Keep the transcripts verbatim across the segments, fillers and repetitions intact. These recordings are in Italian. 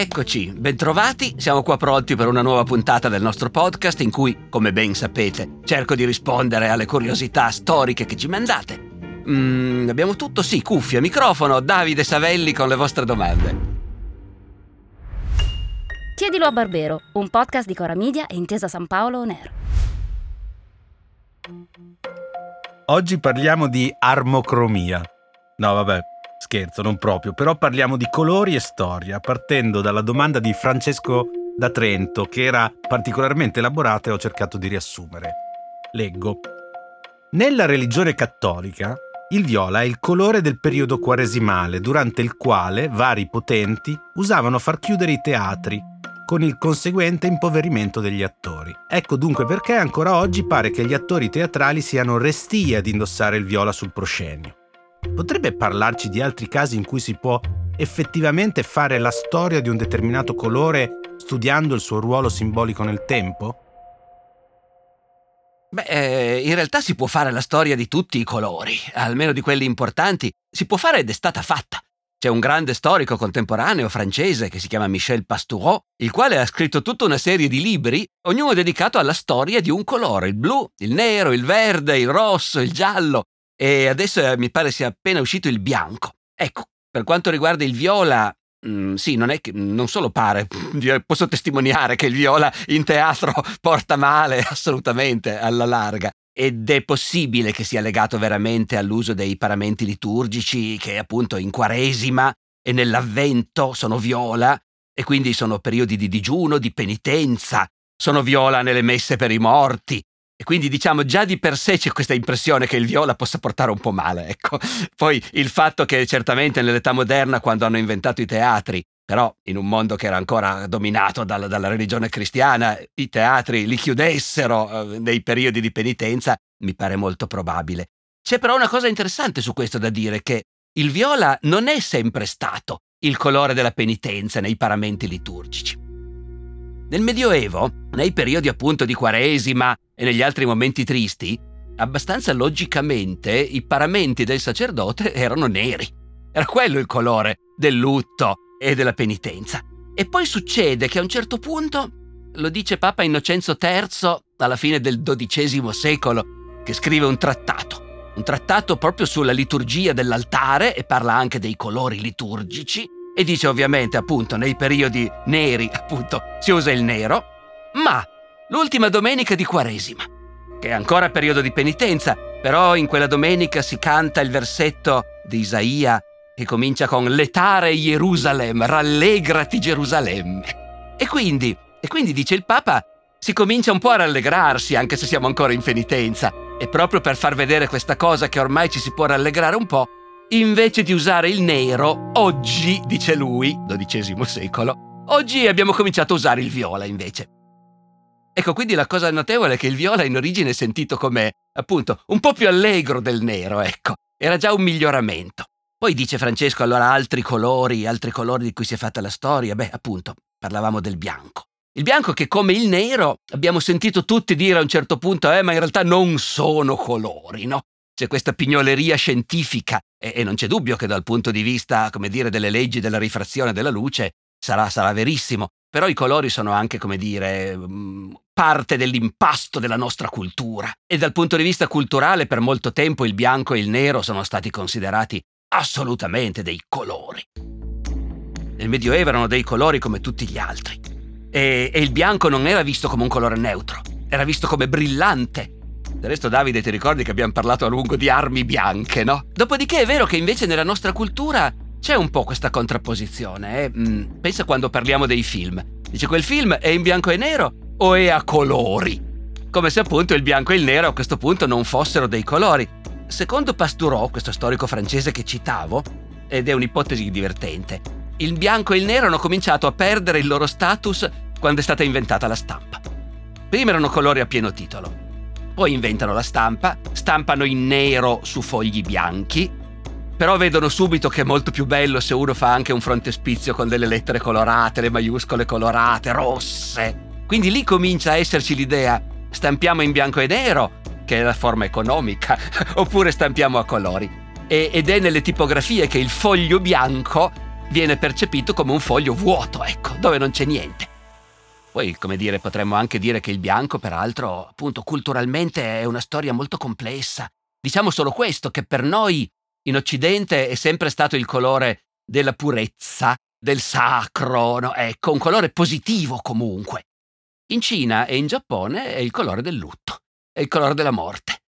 Eccoci, bentrovati, siamo qua pronti per una nuova puntata del nostro podcast in cui, come ben sapete, cerco di rispondere alle curiosità storiche che ci mandate. Mm, abbiamo tutto, sì, cuffia, microfono, Davide Savelli con le vostre domande. Chiedilo a Barbero, un podcast di Cora Media e Intesa San Paolo On Air. Oggi parliamo di armocromia. No, vabbè, scherzo, non proprio, però parliamo di colori e storia, partendo dalla domanda di Francesco da Trento, che era particolarmente elaborata e ho cercato di riassumere. Leggo. Nella religione cattolica, il viola è il colore del periodo quaresimale, durante il quale vari potenti usavano far chiudere i teatri, con il conseguente impoverimento degli attori. Ecco dunque perché ancora oggi pare che gli attori teatrali siano restii ad indossare il viola sul proscenio. Potrebbe parlarci di altri casi in cui si può effettivamente fare la storia di un determinato colore studiando il suo ruolo simbolico nel tempo? Beh, eh, in realtà si può fare la storia di tutti i colori, almeno di quelli importanti. Si può fare ed è stata fatta. C'è un grande storico contemporaneo francese che si chiama Michel Pastoureau, il quale ha scritto tutta una serie di libri, ognuno dedicato alla storia di un colore, il blu, il nero, il verde, il rosso, il giallo. E adesso eh, mi pare sia appena uscito il bianco. Ecco, per quanto riguarda il viola, mh, sì, non è che non solo pare, posso testimoniare che il viola in teatro porta male assolutamente alla larga, ed è possibile che sia legato veramente all'uso dei paramenti liturgici che appunto in Quaresima e nell'Avvento sono viola, e quindi sono periodi di digiuno, di penitenza, sono viola nelle messe per i morti. E quindi diciamo già di per sé c'è questa impressione che il viola possa portare un po' male, ecco. Poi il fatto che certamente nell'età moderna, quando hanno inventato i teatri, però in un mondo che era ancora dominato dalla, dalla religione cristiana, i teatri li chiudessero eh, nei periodi di penitenza, mi pare molto probabile. C'è però una cosa interessante su questo da dire, che il viola non è sempre stato il colore della penitenza nei paramenti liturgici. Nel Medioevo, nei periodi appunto di Quaresima e negli altri momenti tristi, abbastanza logicamente i paramenti del sacerdote erano neri. Era quello il colore del lutto e della penitenza. E poi succede che a un certo punto, lo dice Papa Innocenzo terzo alla fine del dodicesimo secolo, che scrive un trattato, un trattato proprio sulla liturgia dell'altare, e parla anche dei colori liturgici. E dice ovviamente appunto nei periodi neri appunto si usa il nero, ma l'ultima domenica di Quaresima, che è ancora periodo di penitenza, però in quella domenica si canta il versetto di Isaia che comincia con Letare Jerusalem, rallegrati Gerusalemme. E quindi, e quindi dice il Papa, si comincia un po' a rallegrarsi anche se siamo ancora in penitenza, e proprio per far vedere questa cosa che ormai ci si può rallegrare un po', invece di usare il nero, oggi, dice lui, dodicesimo secolo, oggi abbiamo cominciato a usare il viola invece. Ecco, quindi la cosa notevole è che il viola in origine è sentito come, appunto, un po' più allegro del nero, ecco. Era già un miglioramento. Poi dice Francesco, allora, altri colori, altri colori di cui si è fatta la storia. Beh, appunto, parlavamo del bianco. Il bianco che, come il nero, abbiamo sentito tutti dire a un certo punto, eh, ma in realtà non sono colori, no? C'è questa pignoleria scientifica e, e non c'è dubbio che dal punto di vista, come dire, delle leggi della rifrazione della luce sarà, sarà verissimo, però i colori sono anche, come dire, parte dell'impasto della nostra cultura, e dal punto di vista culturale per molto tempo il bianco e il nero sono stati considerati assolutamente dei colori. Nel Medioevo erano dei colori come tutti gli altri e, e il bianco non era visto come un colore neutro, era visto come brillante. Del resto, Davide, ti ricordi che abbiamo parlato a lungo di armi bianche, no? Dopodiché è vero che invece nella nostra cultura c'è un po' questa contrapposizione. Eh? Mm, pensa quando parliamo dei film. Dice, quel film è in bianco e nero o è a colori? Come se appunto il bianco e il nero a questo punto non fossero dei colori. Secondo Pastoureau, questo storico francese che citavo, ed è un'ipotesi divertente, il bianco e il nero hanno cominciato a perdere il loro status quando è stata inventata la stampa. Prima erano colori a pieno titolo. Poi inventano la stampa, stampano in nero su fogli bianchi, però vedono subito che è molto più bello se uno fa anche un frontespizio con delle lettere colorate, le maiuscole colorate, rosse. Quindi lì comincia a esserci l'idea, stampiamo in bianco e nero, che è la forma economica, oppure stampiamo a colori. E, ed è nelle tipografie che il foglio bianco viene percepito come un foglio vuoto, ecco, dove non c'è niente. Poi, come dire, potremmo anche dire che il bianco, peraltro, appunto, culturalmente è una storia molto complessa. Diciamo solo questo, che per noi in Occidente è sempre stato il colore della purezza, del sacro, no? Ecco, un colore positivo comunque. In Cina e in Giappone è il colore del lutto, è il colore della morte.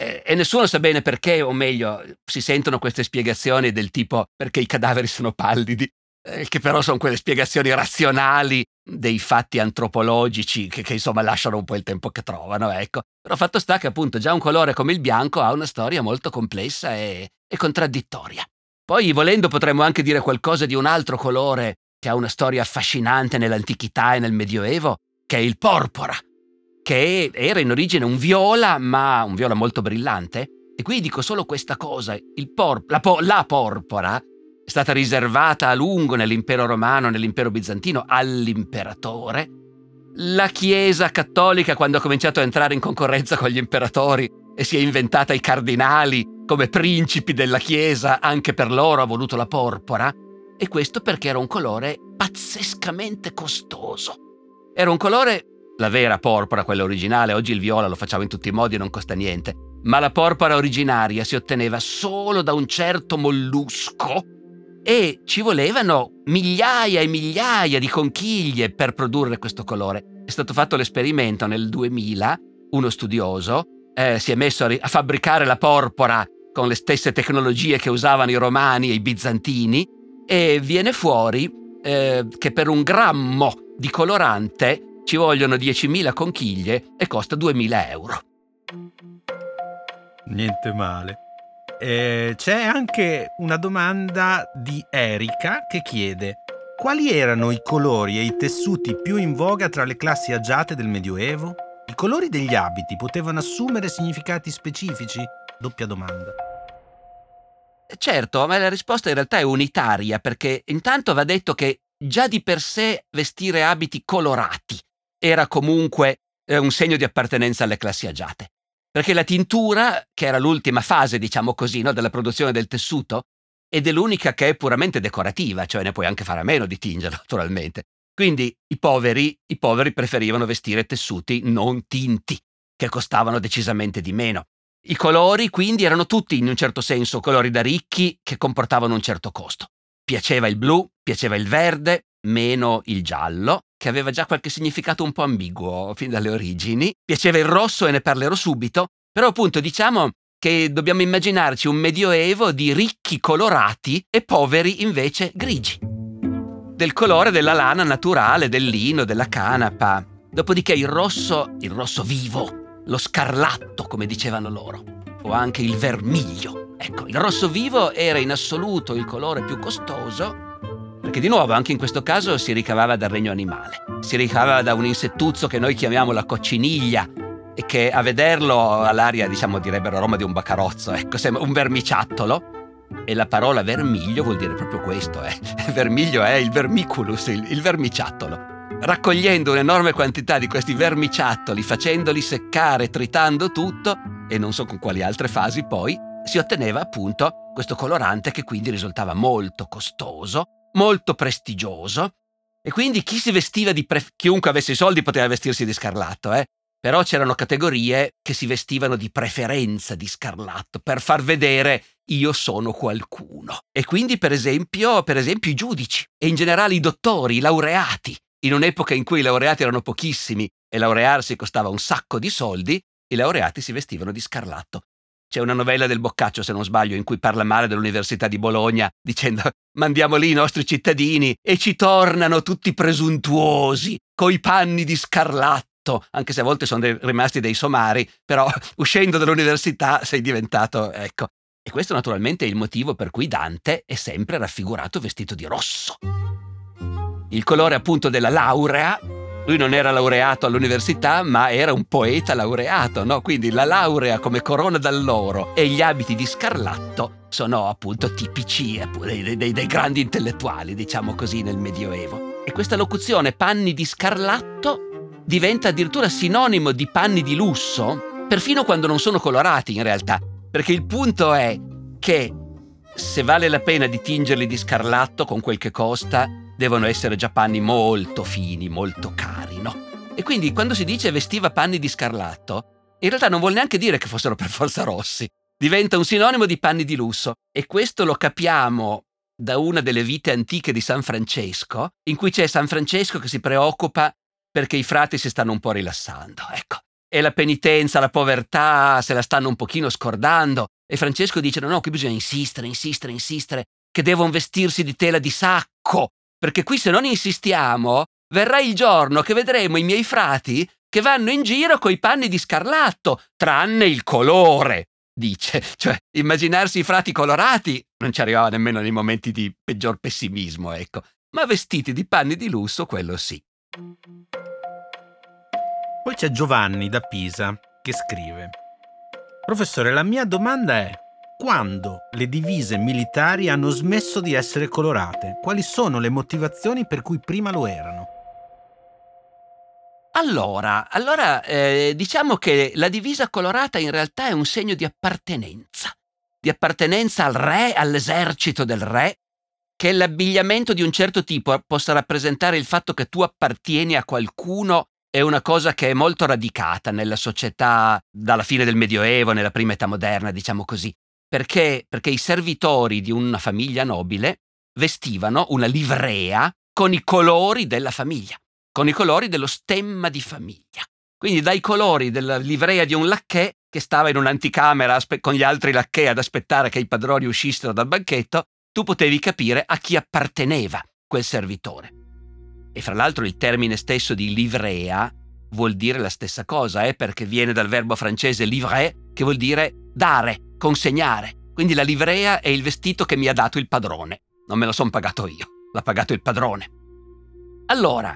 E, e nessuno sa bene perché, o meglio, si sentono queste spiegazioni del tipo perché i cadaveri sono pallidi, eh, che però sono quelle spiegazioni razionali dei fatti antropologici che, che insomma lasciano un po' il tempo che trovano, ecco. Però fatto sta che appunto già un colore come il bianco ha una storia molto complessa e, e contraddittoria. Poi, volendo, potremmo anche dire qualcosa di un altro colore che ha una storia affascinante nell'antichità e nel Medioevo, che è il porpora, che era in origine un viola, ma un viola molto brillante. E qui dico solo questa cosa, il por- la, po- la porpora è stata riservata a lungo nell'impero romano, nell'impero bizantino, all'imperatore. La Chiesa cattolica, quando ha cominciato a entrare in concorrenza con gli imperatori e si è inventata i cardinali, come principi della Chiesa, anche per loro ha voluto la porpora, e questo perché era un colore pazzescamente costoso. Era un colore, la vera porpora, quella originale, oggi il viola lo facciamo in tutti i modi e non costa niente, ma la porpora originaria si otteneva solo da un certo mollusco e ci volevano migliaia e migliaia di conchiglie per produrre questo colore. È stato fatto l'esperimento nel duemila, uno studioso eh, si è messo a, ri- a fabbricare la porpora con le stesse tecnologie che usavano i romani e i bizantini, e viene fuori eh, che per un grammo di colorante ci vogliono diecimila conchiglie e costa duemila euro. Niente male. Eh, c'è anche una domanda di Erika che chiede: quali erano i colori e i tessuti più in voga tra le classi agiate del Medioevo? I colori degli abiti potevano assumere significati specifici? Doppia domanda. Certo, ma la risposta in realtà è unitaria, perché intanto va detto che già di per sé vestire abiti colorati era comunque eh, un segno di appartenenza alle classi agiate, perché la tintura, che era l'ultima fase, diciamo così, no, della produzione del tessuto, ed è l'unica che è puramente decorativa, cioè ne puoi anche fare a meno di tingere, naturalmente. Quindi i poveri, i poveri preferivano vestire tessuti non tinti, che costavano decisamente di meno. I colori quindi erano tutti in un certo senso colori da ricchi che comportavano un certo costo. Piaceva il blu, piaceva il verde, meno il giallo, che aveva già qualche significato un po' ambiguo fin dalle origini. Piaceva il rosso e ne parlerò subito, però appunto diciamo che dobbiamo immaginarci un Medioevo di ricchi colorati e poveri invece grigi. Del colore della lana naturale, del lino, della canapa. Dopodiché il rosso, il rosso vivo, lo scarlatto, come dicevano loro, o anche il vermiglio. Ecco, il rosso vivo era in assoluto il colore più costoso, perché di nuovo anche in questo caso si ricavava dal regno animale, si ricavava da un insettuzzo che noi chiamiamo la cocciniglia e che a vederlo all'aria, diciamo, direbbero aroma di un bacarozzo, ecco, sembra un vermiciattolo. E la parola vermiglio vuol dire proprio questo, eh. Vermiglio è il vermiculus, il, il vermiciattolo. Raccogliendo un'enorme quantità di questi vermiciattoli, facendoli seccare, tritando tutto, e non so con quali altre fasi poi, si otteneva appunto questo colorante che quindi risultava molto costoso, molto prestigioso, e quindi chi si vestiva di pre... chiunque avesse i soldi poteva vestirsi di scarlatto, eh? Però c'erano categorie che si vestivano di preferenza di scarlatto per far vedere io sono qualcuno. E quindi per esempio, per esempio i giudici e in generale i dottori, i laureati. In un'epoca in cui i laureati erano pochissimi e laurearsi costava un sacco di soldi, i laureati si vestivano di scarlatto. C'è una novella del Boccaccio, se non sbaglio, in cui parla male dell'Università di Bologna, dicendo mandiamo lì i nostri cittadini e ci tornano tutti presuntuosi, coi panni di scarlatto, anche se a volte sono rimasti dei somari, però uscendo dall'università sei diventato, ecco. E questo naturalmente è il motivo per cui Dante è sempre raffigurato vestito di rosso. Il colore appunto della laurea, lui non era laureato all'università ma era un poeta laureato, no? Quindi la laurea come corona d'alloro e gli abiti di scarlatto sono appunto tipici dei, dei, dei grandi intellettuali, diciamo così, nel Medioevo. E questa locuzione panni di scarlatto diventa addirittura sinonimo di panni di lusso, perfino quando non sono colorati in realtà, perché il punto è che se vale la pena di tingerli di scarlatto con quel che costa, devono essere già panni molto fini, molto cari, no? E quindi quando si dice vestiva panni di scarlatto, in realtà non vuol neanche dire che fossero per forza rossi. Diventa un sinonimo di panni di lusso, e questo lo capiamo da una delle vite antiche di San Francesco, in cui c'è San Francesco che si preoccupa perché i frati si stanno un po' rilassando, ecco. E la penitenza, la povertà, se la stanno un pochino scordando. E Francesco dice, no, no, qui bisogna insistere, insistere, insistere, che devono vestirsi di tela di sacco, perché qui se non insistiamo, verrà il giorno che vedremo i miei frati che vanno in giro coi panni di scarlatto, tranne il colore, dice. Cioè, immaginarsi i frati colorati non ci arrivava nemmeno nei momenti di peggior pessimismo, ecco. Ma vestiti di panni di lusso, quello sì. Poi c'è Giovanni da Pisa che scrive: professore, la mia domanda è: quando le divise militari hanno smesso di essere colorate? Quali sono le motivazioni per cui prima lo erano? Allora, allora eh, diciamo che la divisa colorata in realtà è un segno di appartenenza, di appartenenza al re, all'esercito del re, che l'abbigliamento di un certo tipo possa rappresentare il fatto che tu appartieni a qualcuno. È una cosa che è molto radicata nella società dalla fine del Medioevo, nella prima età moderna, diciamo così. Perché? Perché i servitori di una famiglia nobile vestivano una livrea con i colori della famiglia, con i colori dello stemma di famiglia. Quindi dai colori della livrea di un lacchè che stava in un'anticamera con gli altri lacchè ad aspettare che i padroni uscissero dal banchetto, tu potevi capire a chi apparteneva quel servitore. E fra l'altro il termine stesso di livrea vuol dire la stessa cosa, eh, perché viene dal verbo francese livrer, che vuol dire dare, consegnare. Quindi la livrea è il vestito che mi ha dato il padrone. Non me lo son pagato io, l'ha pagato il padrone. Allora,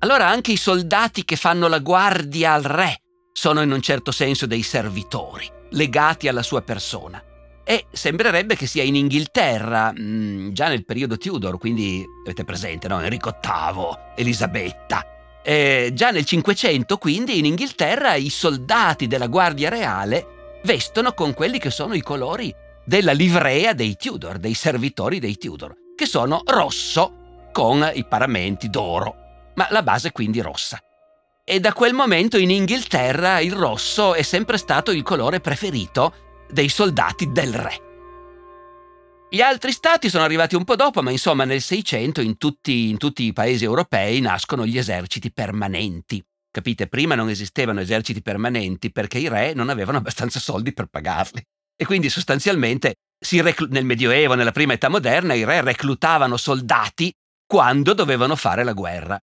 allora anche i soldati che fanno la guardia al re sono in un certo senso dei servitori, legati alla sua persona. E sembrerebbe che sia in Inghilterra, mh, già nel periodo Tudor, quindi avete presente, no? Enrico ottavo, Elisabetta. E già nel Cinquecento, quindi, in Inghilterra i soldati della Guardia Reale vestono con quelli che sono i colori della livrea dei Tudor, dei servitori dei Tudor, che sono rosso con i paramenti d'oro, ma la base quindi rossa. E da quel momento in Inghilterra il rosso è sempre stato il colore preferito dei soldati del re. Gli altri stati sono arrivati un po' dopo, ma insomma nel Seicento in tutti, in tutti i paesi europei nascono gli eserciti permanenti. Capite? Prima non esistevano eserciti permanenti perché i re non avevano abbastanza soldi per pagarli. E quindi sostanzialmente si reclu- nel Medioevo, nella prima età moderna, i re reclutavano soldati quando dovevano fare la guerra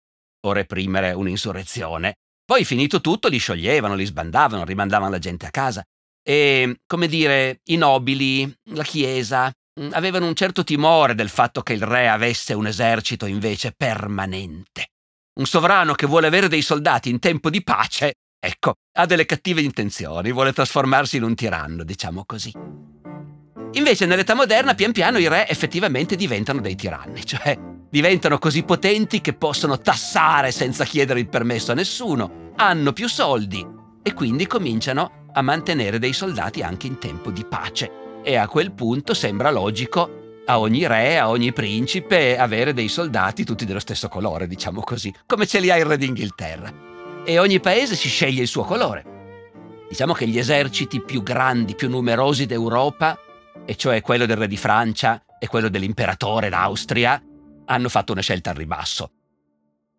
o reprimere un'insurrezione. Poi finito tutto li scioglievano, li sbandavano, rimandavano la gente a casa. E, come dire, i nobili, la Chiesa, avevano un certo timore del fatto che il re avesse un esercito invece permanente. Un sovrano che vuole avere dei soldati in tempo di pace, ecco, ha delle cattive intenzioni, vuole trasformarsi in un tiranno, diciamo così. Invece nell'età moderna, pian piano, i re effettivamente diventano dei tiranni, cioè diventano così potenti che possono tassare senza chiedere il permesso a nessuno, hanno più soldi e quindi cominciano a mantenere dei soldati anche in tempo di pace. E a quel punto sembra logico a ogni re, a ogni principe, avere dei soldati tutti dello stesso colore, diciamo così, come ce li ha il re d'Inghilterra. E ogni paese si sceglie il suo colore. Diciamo che gli eserciti più grandi, più numerosi d'Europa, e cioè quello del re di Francia e quello dell'imperatore d'Austria, hanno fatto una scelta al ribasso.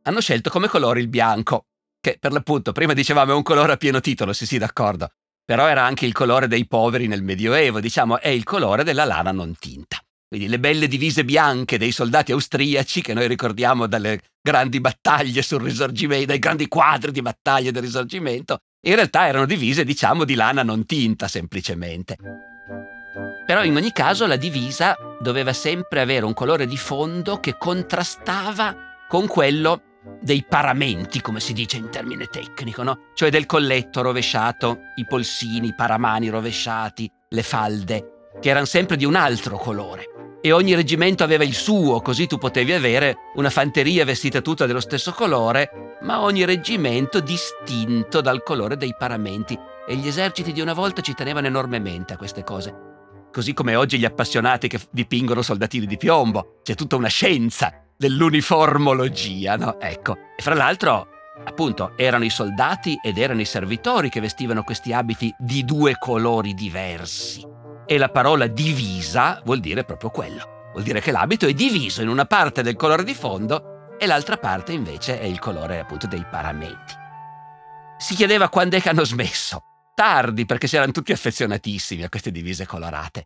Hanno scelto come colore il bianco, che per l'appunto, prima dicevamo, è un colore a pieno titolo, sì sì, d'accordo, però era anche il colore dei poveri nel Medioevo, diciamo, è il colore della lana non tinta. Quindi le belle divise bianche dei soldati austriaci, che noi ricordiamo dalle grandi battaglie sul Risorgimento, dai grandi quadri di battaglia del Risorgimento, in realtà erano divise, diciamo, di lana non tinta, semplicemente. Però in ogni caso la divisa doveva sempre avere un colore di fondo che contrastava con quello dei paramenti, come si dice in termine tecnico, no? Cioè del colletto rovesciato, i polsini, i paramani rovesciati, le falde, che erano sempre di un altro colore. E ogni reggimento aveva il suo, così tu potevi avere una fanteria vestita tutta dello stesso colore, ma ogni reggimento distinto dal colore dei paramenti. E gli eserciti di una volta ci tenevano enormemente a queste cose. Così come oggi gli appassionati che dipingono soldatini di piombo. C'è tutta una scienza dell'uniformologia, no? Ecco. E fra l'altro, appunto, erano i soldati ed erano i servitori che vestivano questi abiti di due colori diversi. E la parola divisa vuol dire proprio quello. Vuol dire che l'abito è diviso in una parte del colore di fondo e l'altra parte invece è il colore, appunto, dei paramenti. Si chiedeva quando è che hanno smesso. Tardi, perché si erano tutti affezionatissimi a queste divise colorate.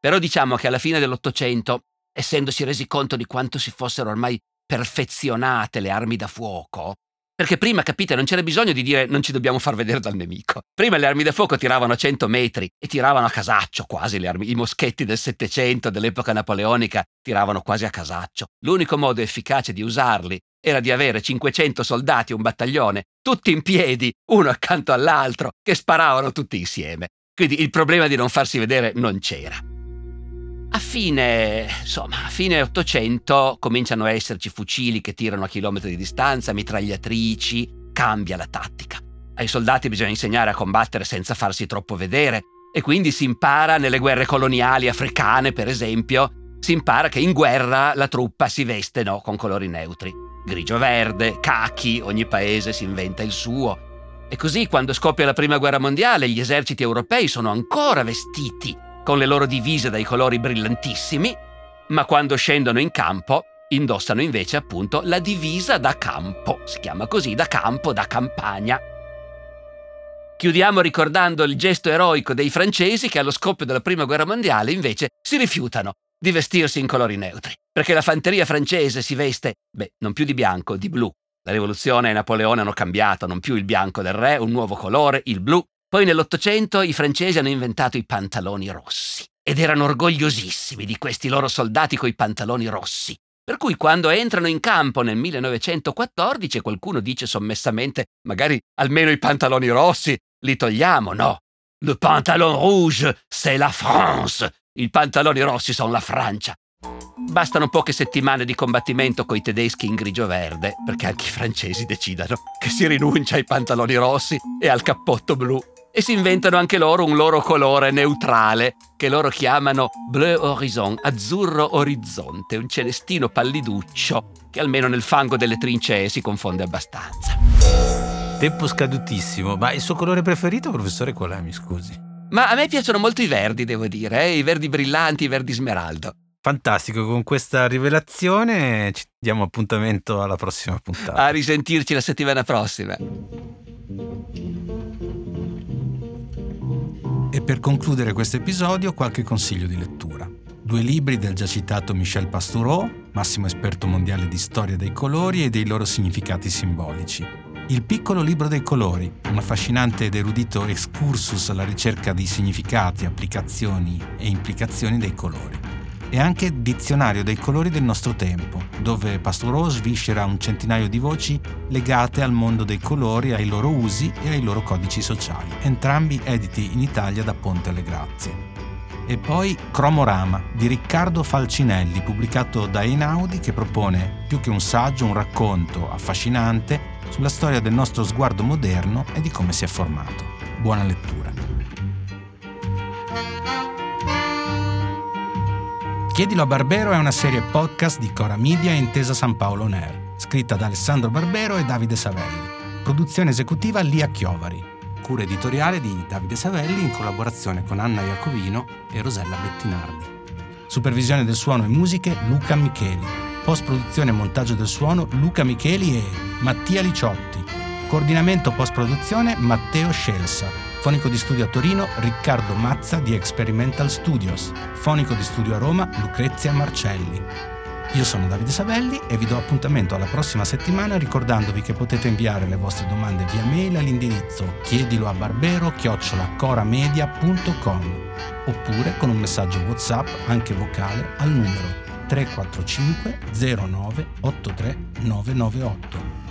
Però diciamo che alla fine dell'Ottocento, essendosi resi conto di quanto si fossero ormai perfezionate le armi da fuoco, perché prima, capite, non c'era bisogno di dire non ci dobbiamo far vedere dal nemico. Prima le armi da fuoco tiravano a cento metri e tiravano a casaccio quasi le armi. I moschetti del Settecento, dell'epoca napoleonica, tiravano quasi a casaccio. L'unico modo efficace di usarli era di avere cinquecento soldati, un battaglione, tutti in piedi, uno accanto all'altro, che sparavano tutti insieme. Quindi il problema di non farsi vedere non c'era. A fine, insomma, a fine Ottocento cominciano a esserci fucili che tirano a chilometri di distanza, mitragliatrici, cambia la tattica. Ai soldati bisogna insegnare a combattere senza farsi troppo vedere e quindi si impara nelle guerre coloniali africane, per esempio, si impara che in guerra la truppa si veste, no, con colori neutri. Grigio-verde, cachi, ogni paese si inventa il suo. E così, quando scoppia la Prima Guerra Mondiale, gli eserciti europei sono ancora vestiti con le loro divise dai colori brillantissimi, ma quando scendono in campo indossano invece, appunto, la divisa da campo. Si chiama così, da campo, da campagna. Chiudiamo ricordando il gesto eroico dei francesi che allo scoppio della Prima Guerra Mondiale invece si rifiutano di vestirsi in colori neutri, perché la fanteria francese si veste, beh, non più di bianco, di blu. La rivoluzione e Napoleone hanno cambiato, non più il bianco del re, un nuovo colore, il blu. Poi nell'Ottocento i francesi hanno inventato i pantaloni rossi ed erano orgogliosissimi di questi loro soldati coi pantaloni rossi. Per cui quando entrano in campo nel millenovecentoquattordici e qualcuno dice sommessamente magari almeno i pantaloni rossi li togliamo, no. Le pantalon rouge, c'est la France. I pantaloni rossi sono la Francia. Bastano poche settimane di combattimento coi tedeschi in grigio-verde perché anche i francesi decidano che si rinuncia ai pantaloni rossi e al cappotto blu e si inventano anche loro un loro colore neutrale che loro chiamano bleu horizon, azzurro orizzonte, un celestino palliduccio che almeno nel fango delle trincee si confonde abbastanza. Tempo scadutissimo, ma il suo colore preferito, professore, qual è, mi scusi? Ma a me piacciono molto i verdi, devo dire, eh? I verdi brillanti, i verdi smeraldo. Fantastico, con questa rivelazione ci diamo appuntamento alla prossima puntata. A risentirci la settimana prossima. E per concludere questo episodio qualche consiglio di lettura. Due libri del già citato Michel Pastoureau, massimo esperto mondiale di storia dei colori e dei loro significati simbolici. Il piccolo libro dei colori, un affascinante ed erudito excursus alla ricerca di significati, applicazioni e implicazioni dei colori. E anche Dizionario dei colori del nostro tempo, dove Pastoureau sviscera un centinaio di voci legate al mondo dei colori, ai loro usi e ai loro codici sociali, entrambi editi in Italia da Ponte alle Grazie. E poi Cromorama di Riccardo Falcinelli, pubblicato da Einaudi, che propone più che un saggio, un racconto affascinante sulla storia del nostro sguardo moderno e di come si è formato. Buona lettura. Chiedilo a Barbero è una serie podcast di Cora Media e Intesa San Paolo On Air, scritta da Alessandro Barbero e Davide Savelli. Produzione esecutiva Lia Chiovari. Cura editoriale di Davide Savelli in collaborazione con Anna Iacovino e Rosella Bettinardi. Supervisione del suono e musiche Luca Micheli. Post-produzione e montaggio del suono Luca Micheli e Mattia Liciotti. Coordinamento post-produzione Matteo Scelsa. Fonico di studio a Torino Riccardo Mazza di Experimental Studios. Fonico di studio a Roma Lucrezia Marcelli. Io sono Davide Savelli e vi do appuntamento alla prossima settimana ricordandovi che potete inviare le vostre domande via mail all'indirizzo chiediloabarbero chiocciola coramedia punto com oppure con un messaggio WhatsApp anche vocale al numero tre quattro cinque zero nove otto tre nove nove otto.